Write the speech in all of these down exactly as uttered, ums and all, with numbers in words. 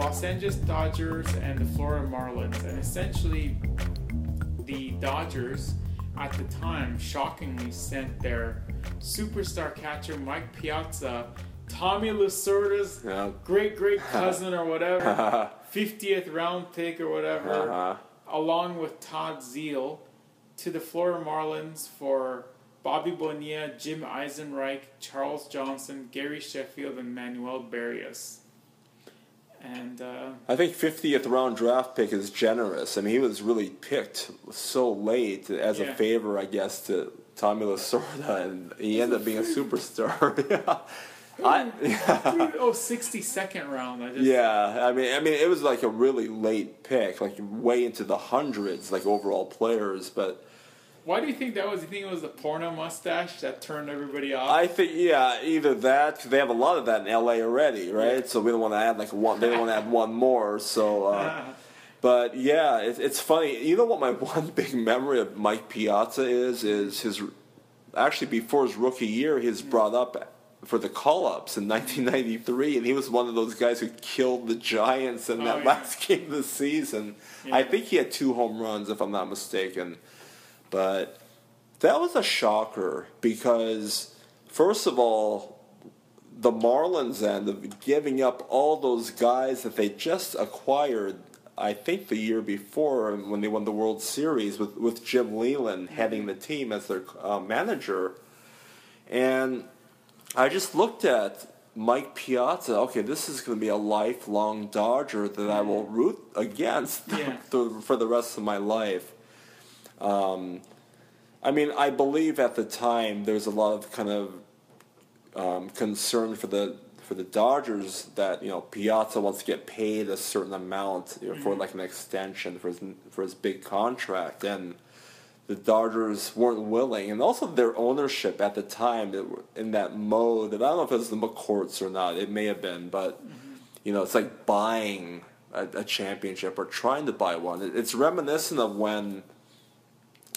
Los Angeles Dodgers and the Florida Marlins. And essentially, the Dodgers at the time shockingly sent their superstar catcher Mike Piazza, Tommy Lasorda's uh, great great cousin or whatever, fiftieth round pick or whatever, uh-huh. along with Todd Zeile, to the Florida Marlins for Bobby Bonilla, Jim Eisenreich, Charles Johnson, Gary Sheffield, and Manuel Barrios. And uh, I think fiftieth round draft pick is generous. I mean, he was really picked so late as yeah. a favor, I guess, to Tommy Lasorda, and he ended up being a superstar. yeah. I, yeah. Oh, sixty-second round. I just, yeah, I mean, I mean, it was like a really late pick, like way into the hundreds, like overall players. But why do you think that was? You think it was the porno mustache that turned everybody off? I think, yeah, either that, because they have a lot of that in L A already, right? Yeah. So we don't want to add like one. They don't want to add one more. So, uh, but yeah, it, it's funny. You know what? My one big memory of Mike Piazza is is his actually before his rookie year, he was brought up for the call-ups in nineteen ninety-three, and he was one of those guys who killed the Giants in that oh, yeah. last game of the season. Yeah. I think he had two home runs, if I'm not mistaken. But that was a shocker because, first of all, the Marlins end of giving up all those guys that they just acquired, I think the year before when they won the World Series with, with Jim Leyland heading the team as their uh, manager. And I just looked at Mike Piazza. Okay, this is going to be a lifelong Dodger that I will root against yeah. th- for the rest of my life. Um, I mean, I believe at the time there was a lot of kind of um, concern for the for the Dodgers that, you know, Piazza wants to get paid a certain amount, you know, mm-hmm. for like an extension for his for his big contract, and the Dodgers weren't willing, and also their ownership at the time that were in that mode. And I don't know if it was the McCourts or not. It may have been, but mm-hmm. you know, it's like buying a, a championship or trying to buy one. It, it's reminiscent of when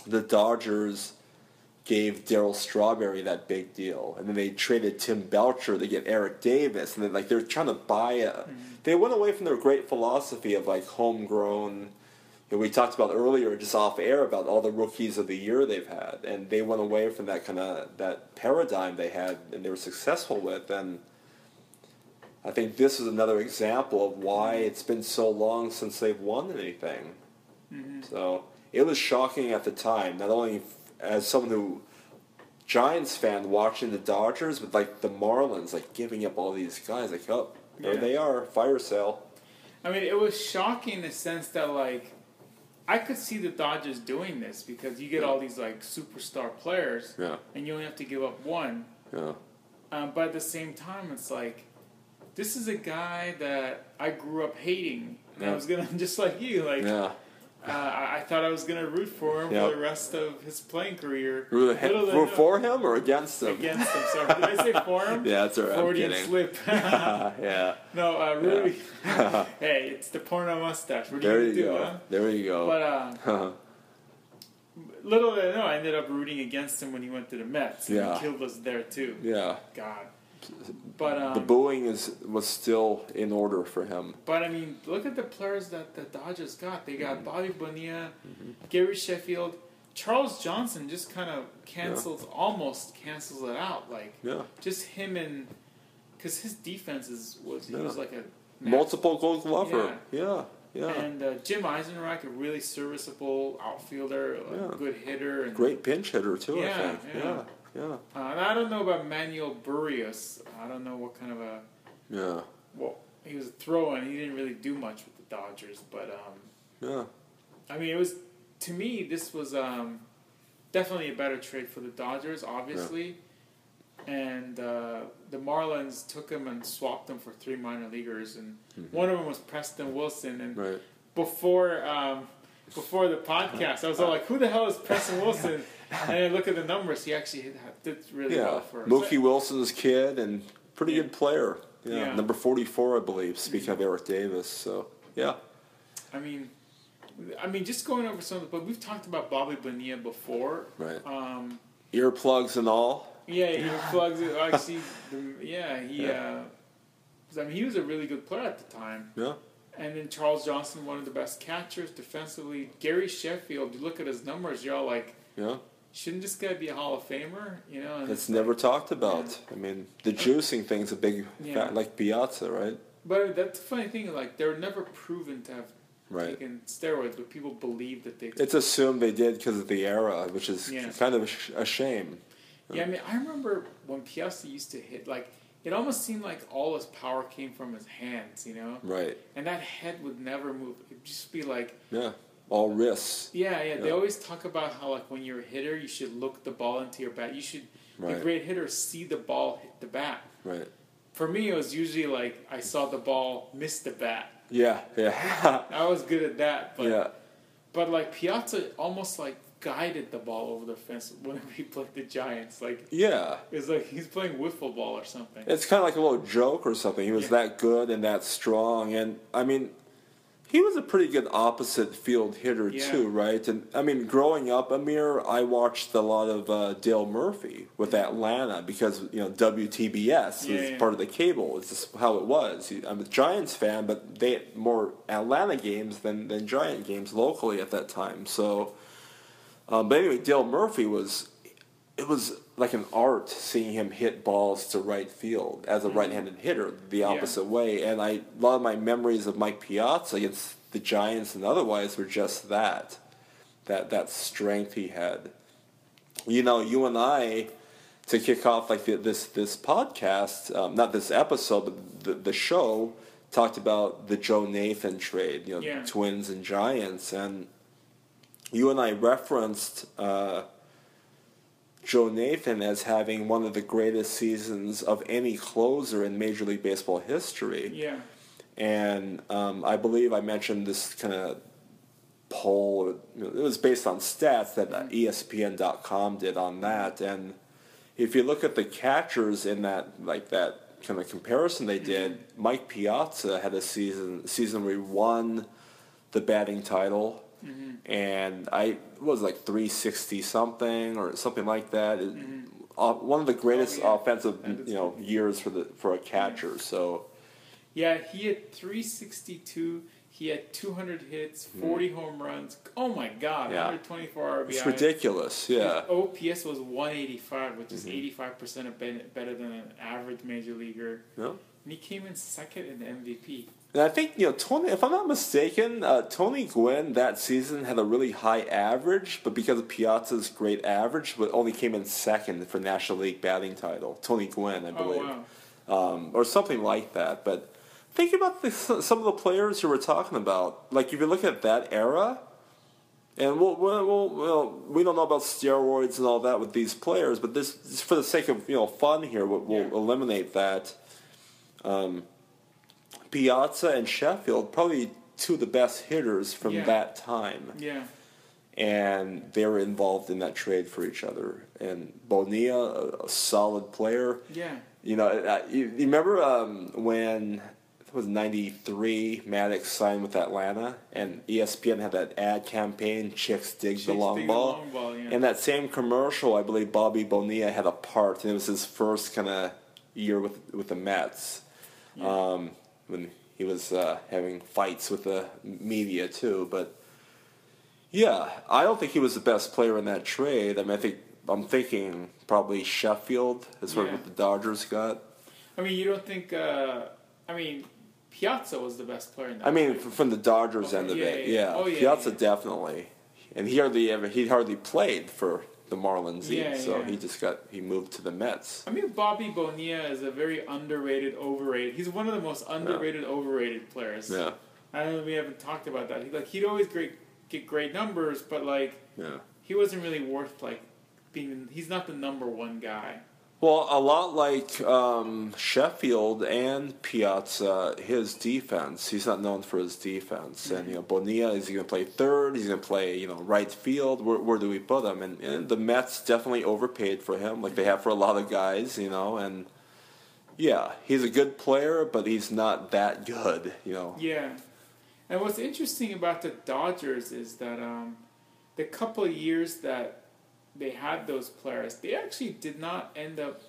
the Dodgers gave Daryl Strawberry that big deal, and then they traded Tim Belcher to get Eric Davis, and then like they're trying to buy a. Mm-hmm. They went away from their great philosophy of like homegrown. We talked about earlier, just off air, about all the rookies of the year they've had, and they went away from that kind of that paradigm they had, and they were successful with. And I think this is another example of why it's been so long since they've won anything. Mm-hmm. So it was shocking at the time, not only as someone who Giants fan watching the Dodgers, but like the Marlins, like giving up all these guys, like oh, there yeah. they are, fire sale. I mean, it was shocking in the sense that like. I could see the Dodgers doing this because you get all these like superstar players, yeah. and you only have to give up one. Yeah. Um, but at the same time, it's like this is a guy that I grew up hating, and yeah. I was gonna just like you, like yeah. uh, I thought I was gonna root for him yep. for the rest of his playing career. Root no. for him or against him? Against him. Sorry, did I say for him? Yeah, that's alright. Freudian slip. yeah. No, uh, really. Yeah. Hey, it's the porno mustache. What do there you, you do, go. Huh? There you go. But uh, little did I know, I ended up rooting against him when he went to the Mets. And yeah. he killed us there too. Yeah. God. But um, the booing is was still in order for him. But I mean, look at the players that the Dodgers got. They got mm-hmm. Bobby Bonilla, mm-hmm. Gary Sheffield, Charles Johnson. Just kind of cancels, yeah. almost cancels it out. Like yeah. just him and because his defense is was he yeah. was like a multiple Gold Glover. Yeah, yeah. yeah. And uh, Jim Eisenreich, a really serviceable outfielder, a yeah. good hitter, and great pinch hitter too. Yeah, I think. yeah. yeah. Yeah, uh, and I don't know about Manuel Barrios. I don't know what kind of a yeah. Well, he was a throw-in. He didn't really do much with the Dodgers, but um, yeah. I mean, it was to me this was um, definitely a better trade for the Dodgers, obviously, yeah. and uh, the Marlins took him and swapped him for three minor leaguers, and mm-hmm. one of them was Preston Wilson, and right. before um, before the podcast, I was all like, "Who the hell is Preston Wilson?" And I look at the numbers, he actually did really yeah. well for us. Mookie Wilson's kid and pretty yeah. good player. Yeah. yeah. Number forty-four, I believe, speaking mm-hmm. of Eric Davis. So, yeah. I mean, I mean, just going over some of the... But we've talked about Bobby Bonilla before. Right. Um, earplugs and all. Yeah, earplugs. Actually, the, yeah, he... Yeah. Uh, I mean, he was a really good player at the time. Yeah. And then Charles Johnson, one of the best catchers defensively. Gary Sheffield, you look at his numbers, you're all like, yeah. Shouldn't this guy be a Hall of Famer? You know, that's never like, talked about. Yeah. I mean, the juicing thing's a big, yeah. like Piazza, right? But that's the funny thing. Like, they were never proven to have right. taken steroids, but people believe that they did. It's assumed they did because of the era, which is yeah. kind of a, sh- a shame. Yeah, yeah, I mean, I remember when Piazza used to hit, like, it almost seemed like all his power came from his hands, you know? Right. And that head would never move. It would just be like... Yeah. All wrists. Yeah, yeah, yeah. They always talk about how, like, when you're a hitter, you should look the ball into your bat. You should, right. the great hitters see the ball hit the bat. Right. For me, it was usually like I saw the ball miss the bat. Yeah, yeah. I was good at that, but yeah. but like Piazza almost like guided the ball over the fence whenever he played the Giants. Like yeah, it's like he's playing wiffle ball or something. It's kind of like a little joke or something. He was yeah. that good and that strong, and I mean. He was a pretty good opposite field hitter, yeah. too, right? And, I mean, growing up, Amir, I watched a lot of uh, Dale Murphy with yeah. Atlanta because, you know, W T B S yeah, was yeah. part of the cable. It's just how it was. I'm a Giants fan, but they had more Atlanta games than, than Giant games locally at that time. So, um, but anyway, Dale Murphy was, it was like an art seeing him hit balls to right field as a mm-hmm. right-handed hitter the opposite yeah. way. And I, a lot of my memories of Mike Piazza against the Giants and otherwise were just that, that that strength he had. You know, you and I, to kick off like the, this this podcast, um, not this episode, but the, the show, talked about the Joe Nathan trade, you know, yeah. Twins and Giants. And you and I referenced... Uh, Joe Nathan as having one of the greatest seasons of any closer in Major League Baseball history. Yeah. And um, I believe I mentioned this kind of poll. It was based on stats that E S P N dot com did on that. And if you look at the catchers in that, like that kind of comparison they did, mm-hmm. Mike Piazza had a season season where he won the batting title. Mm-hmm. And I it was like three sixty something or something like that. It, mm-hmm. uh, one of the greatest oh, yeah. offensive you know good. years for the for a catcher. Mm-hmm. So, yeah, he had three sixty-two. He had two hundred hits, forty mm-hmm. home runs. Oh my God, yeah. one hundred twenty-four R B Is. It's ridiculous. Yeah. His O P S was one eighty-five, which is mm-hmm. eighty-five percent better than an average major leaguer. Yeah. And he came in second in the M V P. And I think, you know, Tony, if I'm not mistaken, uh, Tony Gwynn that season had a really high average, but because of Piazza's great average, but only came in second for National League batting title. Tony Gwynn, I believe. Oh, wow. um, or something like that. But think about the, some of the players who we're talking about. Like, if you look at that era, and we'll, we'll, we'll, we don't know about steroids and all that with these players, but this for the sake of, you know, fun here, we'll, we'll yeah. eliminate that. Um... Piazza and Sheffield, probably two of the best hitters from yeah. that time. Yeah. And they were involved in that trade for each other. And Bonilla, a solid player. Yeah. You know, you, you remember um, when, it was ninety-three, Maddux signed with Atlanta, and E S P N had that ad campaign, Chicks Dig Chicks the Long dig Ball. The long ball yeah. And that same commercial, I believe Bobby Bonilla had a part, and it was his first kind of year with, with the Mets. Yeah. Um, when he was uh, having fights with the media, too. But, yeah, I don't think he was the best player in that trade. I mean, I think, I'm thinking probably Sheffield is yeah. what the Dodgers got. I mean, you don't think, uh, I mean, Piazza was the best player in that I mean, trade. From the Dodgers oh, end yeah, of it, yeah. yeah. Oh, yeah Piazza yeah. definitely. And he hardly ever, he hardly played for the Marlins, yeah, so yeah. he just got he moved to the Mets. I mean, Bobby Bonilla is a very underrated, overrated. He's one of the most underrated, yeah. overrated players. Yeah, I don't know. We haven't talked about that. He, like he'd always great, get great numbers, but like yeah. he wasn't really worth like being. He's not the number one guy. Well, a lot like um, Sheffield and Piazza, his defense. He's not known for his defense. Mm-hmm. And, you know, Bonilla, is he going to play third? He's going to play, you know, right field? Where, where do we put him? And, and the Mets definitely overpaid for him, like they have for a lot of guys, you know. And, yeah, he's a good player, but he's not that good, you know. Yeah. And what's interesting about the Dodgers is that um, the couple of years that they had those players, they actually did not end up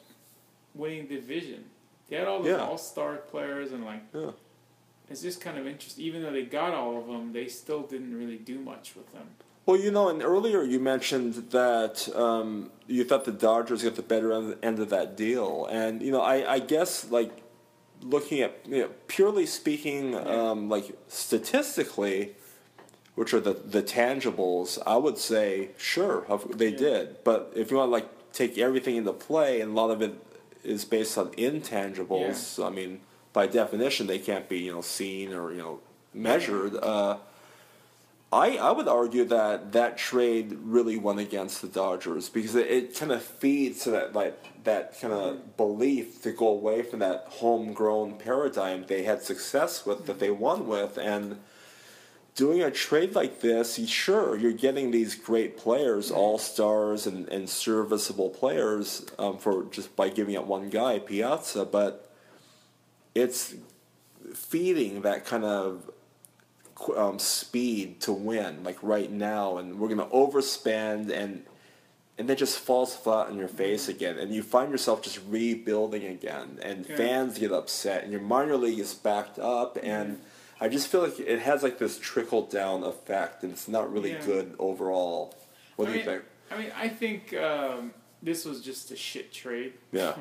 winning the division. They had all those yeah. all-star players and, like, yeah. it's just kind of interesting. Even though they got all of them, they still didn't really do much with them. Well, you know, and earlier you mentioned that um, you thought the Dodgers got the better end of that deal. And, you know, I, I guess, like, looking at, you know, purely speaking, yeah. um, like, statistically, which are the, the tangibles, I would say, sure, they yeah. did. But if you want to, like, take everything into play, and a lot of it is based on intangibles, yeah. so, I mean, by definition, they can't be, you know, seen or, you know, measured, uh... I, I would argue that that trade really went against the Dodgers because it, it kind of feeds to that, like, that kind of belief to go away from that homegrown paradigm they had success with, that they won with. And doing a trade like this, sure, you're getting these great players, all-stars and, and serviceable players um, for just by giving up one guy, Piazza, but it's feeding that kind of Um, speed to win, like right now, and we're going to overspend, and and then just falls flat on your face again, and you find yourself just rebuilding again, and yeah. fans get upset, and your minor league is backed up, and yeah. I just feel like it has like this trickle down effect, and it's not really yeah. good overall. What I do mean, you think? I mean, I think um, this was just a shit trade. Yeah,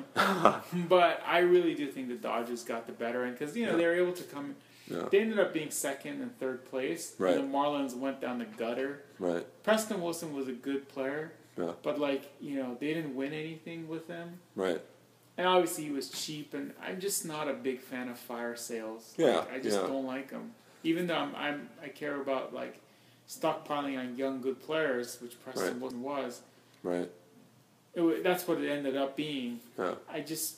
but I really do think the Dodgers got the better end because you know yeah. they were able to come. Yeah. They ended up being second and third place. Right. And the Marlins went down the gutter. Right. Preston Wilson was a good player. Yeah. But, like, you know, they didn't win anything with him. Right. And obviously he was cheap, and I'm just not a big fan of fire sales. Yeah. Like, I just yeah. don't like them. Even though I'm, I'm, I care about, like, stockpiling on young, good players, which Preston right. Wilson was. Right. It, that's what it ended up being. Yeah. I just,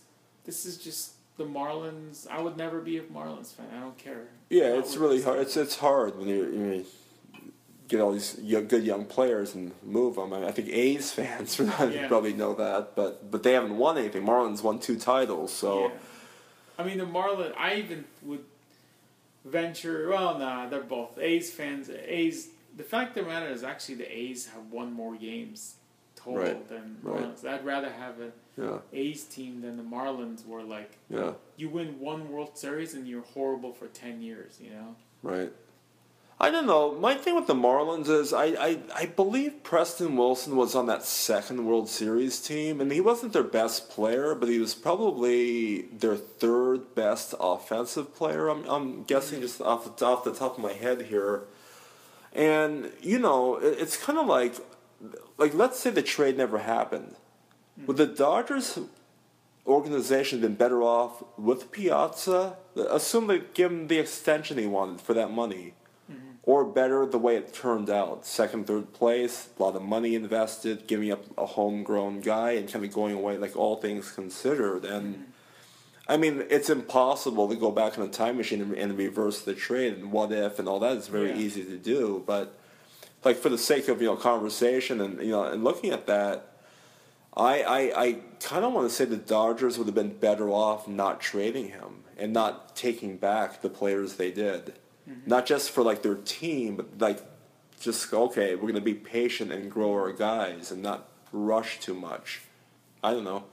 this is just... The Marlins, I would never be a Marlins fan. I don't care. Yeah, that it's really hard. It's it's hard when you, you get all these young, good young players and move them. I mean, I think A's fans yeah. probably know that, but but they haven't won anything. Marlins won two titles, so. Yeah. I mean, the Marlins. I even would venture. Well, nah, they're both A's fans. A's. The fact of the matter is, actually, the A's have won more games total right. than Marlins. Right. I'd rather have a. Yeah. A's team than the Marlins were like yeah. you win one World Series and you're horrible for ten years, you know? Right. I don't know. My thing with the Marlins is I, I, I believe Preston Wilson was on that second World Series team, and he wasn't their best player, but he was probably their third best offensive player. I'm, I'm guessing just off the, off the top of my head here. And, you know, it, it's kind of like, like, let's say the trade never happened. Would the Dodgers organization been better off with Piazza? Assume they give him the extension he wanted for that money. Mm-hmm. Or better the way it turned out. Second, third place, a lot of money invested, giving up a homegrown guy and kind of going away, like all things considered. And, mm-hmm. I mean, it's impossible to go back in a time machine and, and reverse the trade and what if and all that. It's very yeah. easy to do. But, like, for the sake of, you know, conversation and, you know, and looking at that, I, I, I kind of want to say the Dodgers would have been better off not trading him and not taking back the players they did. Mm-hmm. Not just for, like, their team, but, like, just, okay, we're going to be patient and grow our guys and not rush too much. I don't know.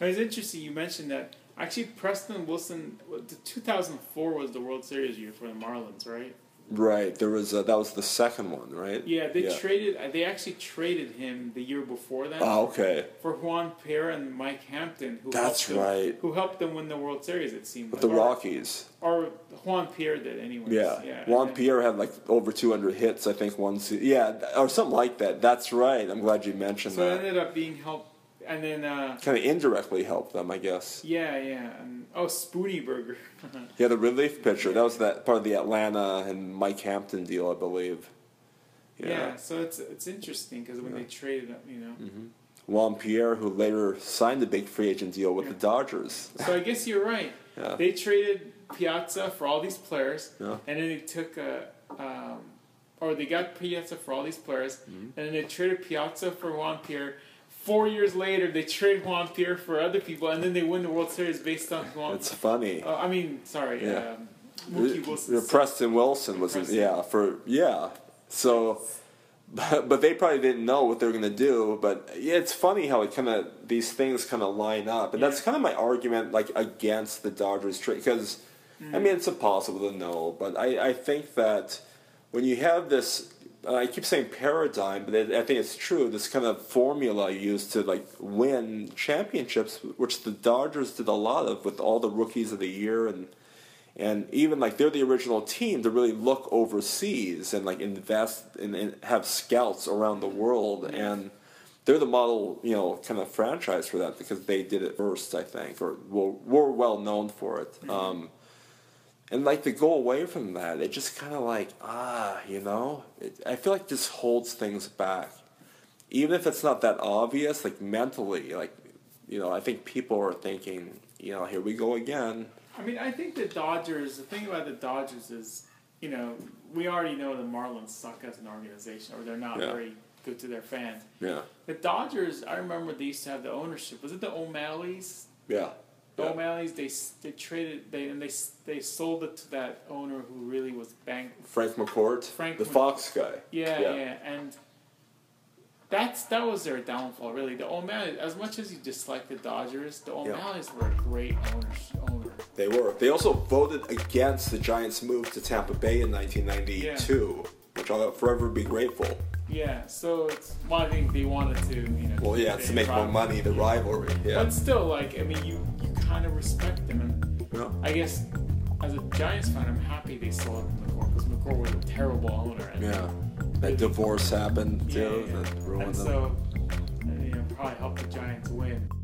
It's interesting you mentioned that. Actually, Preston Wilson, two thousand four was the World Series year for the Marlins, right? Right. There was a, that was the second one, right? Yeah, they yeah. traded. They actually traded him the year before that. Oh, okay. For Juan Pierre and Mike Hampton, who that's helped them, right, who helped them win the World Series. It seemed with like. the Rockies. Or, or Juan Pierre did, anyways. Yeah, yeah. Juan then, Pierre had like over two hundred hits, I think, one season. Yeah, or something like that. That's right. I'm glad you mentioned so that. So it ended up being helped. And then uh, kind of indirectly helped them, I guess. Yeah, yeah. And, oh, Spoonie Burger. yeah, the relief pitcher. That was that part of the Atlanta and Mike Hampton deal, I believe. Yeah. yeah so it's it's interesting because when yeah. they traded him, you know. Mm-hmm. Juan Pierre, who later signed the big free agent deal with yeah. the Dodgers. So I guess you're right. yeah. They traded Piazza for all these players, yeah. and then they took a. Um, or they got Piazza for all these players, mm-hmm. and then they traded Piazza for Juan Pierre. Four years later, they trade Juan Pierre for other people, and then they win the World Series based on Juan. It's funny. Uh, I mean, sorry, yeah. um, Mookie Wilson. Preston Wilson was, Preston. yeah, for yeah. So, but, but they probably didn't know what they were going to do. But yeah, it's funny how it kind of these things kind of line up, and yeah. that's kind of my argument, like against the Dodgers trade, because Mm. I mean, it's impossible to know, but I, I think that when you have this, uh, I keep saying paradigm, but I think it's true, this kind of formula used to like win championships, which the Dodgers did a lot of with all the rookies of the year, and and even like they're the original team to really look overseas and like invest and, and have scouts around the world, mm. and they're the model, you know, kind of franchise for that because they did it first, I think, or were, were well known for it. Mm. Um, And, like, to go away from that, it just kind of like, ah, you know? It, I feel like this holds things back. Even if it's not that obvious, like, mentally, like, you know, I think people are thinking, you know, here we go again. I mean, I think the Dodgers, the thing about the Dodgers is, you know, we already know the Marlins suck as an organization, or they're not yeah. very good to their fans. Yeah. The Dodgers, I remember they used to have the ownership. Was it the O'Malley's? Yeah. The O'Malley's, they they traded they and they they sold it to that owner who really was bank Frank McCourt, Frank the McC- Fox guy. Yeah, yeah, yeah, and that's that was their downfall, really. The O'Malley's, as much as you dislike the Dodgers, the O'Malley's yeah. were a great owner. owner. They were. They also voted against the Giants' move to Tampa Bay in nineteen ninety-two, yeah. which I'll forever be grateful. Yeah, so it's, well, I think they wanted to, you know. Well, yeah, it's to make more money, the rivalry. Yeah, but still, like, I mean, you. kind of respect them, and yeah. I guess as a Giants fan, I'm happy they sold McCord because McCord was a terrible owner. And yeah, that divorce happened too. Yeah, yeah. That ruined and them. So, you know, probably helped the Giants win.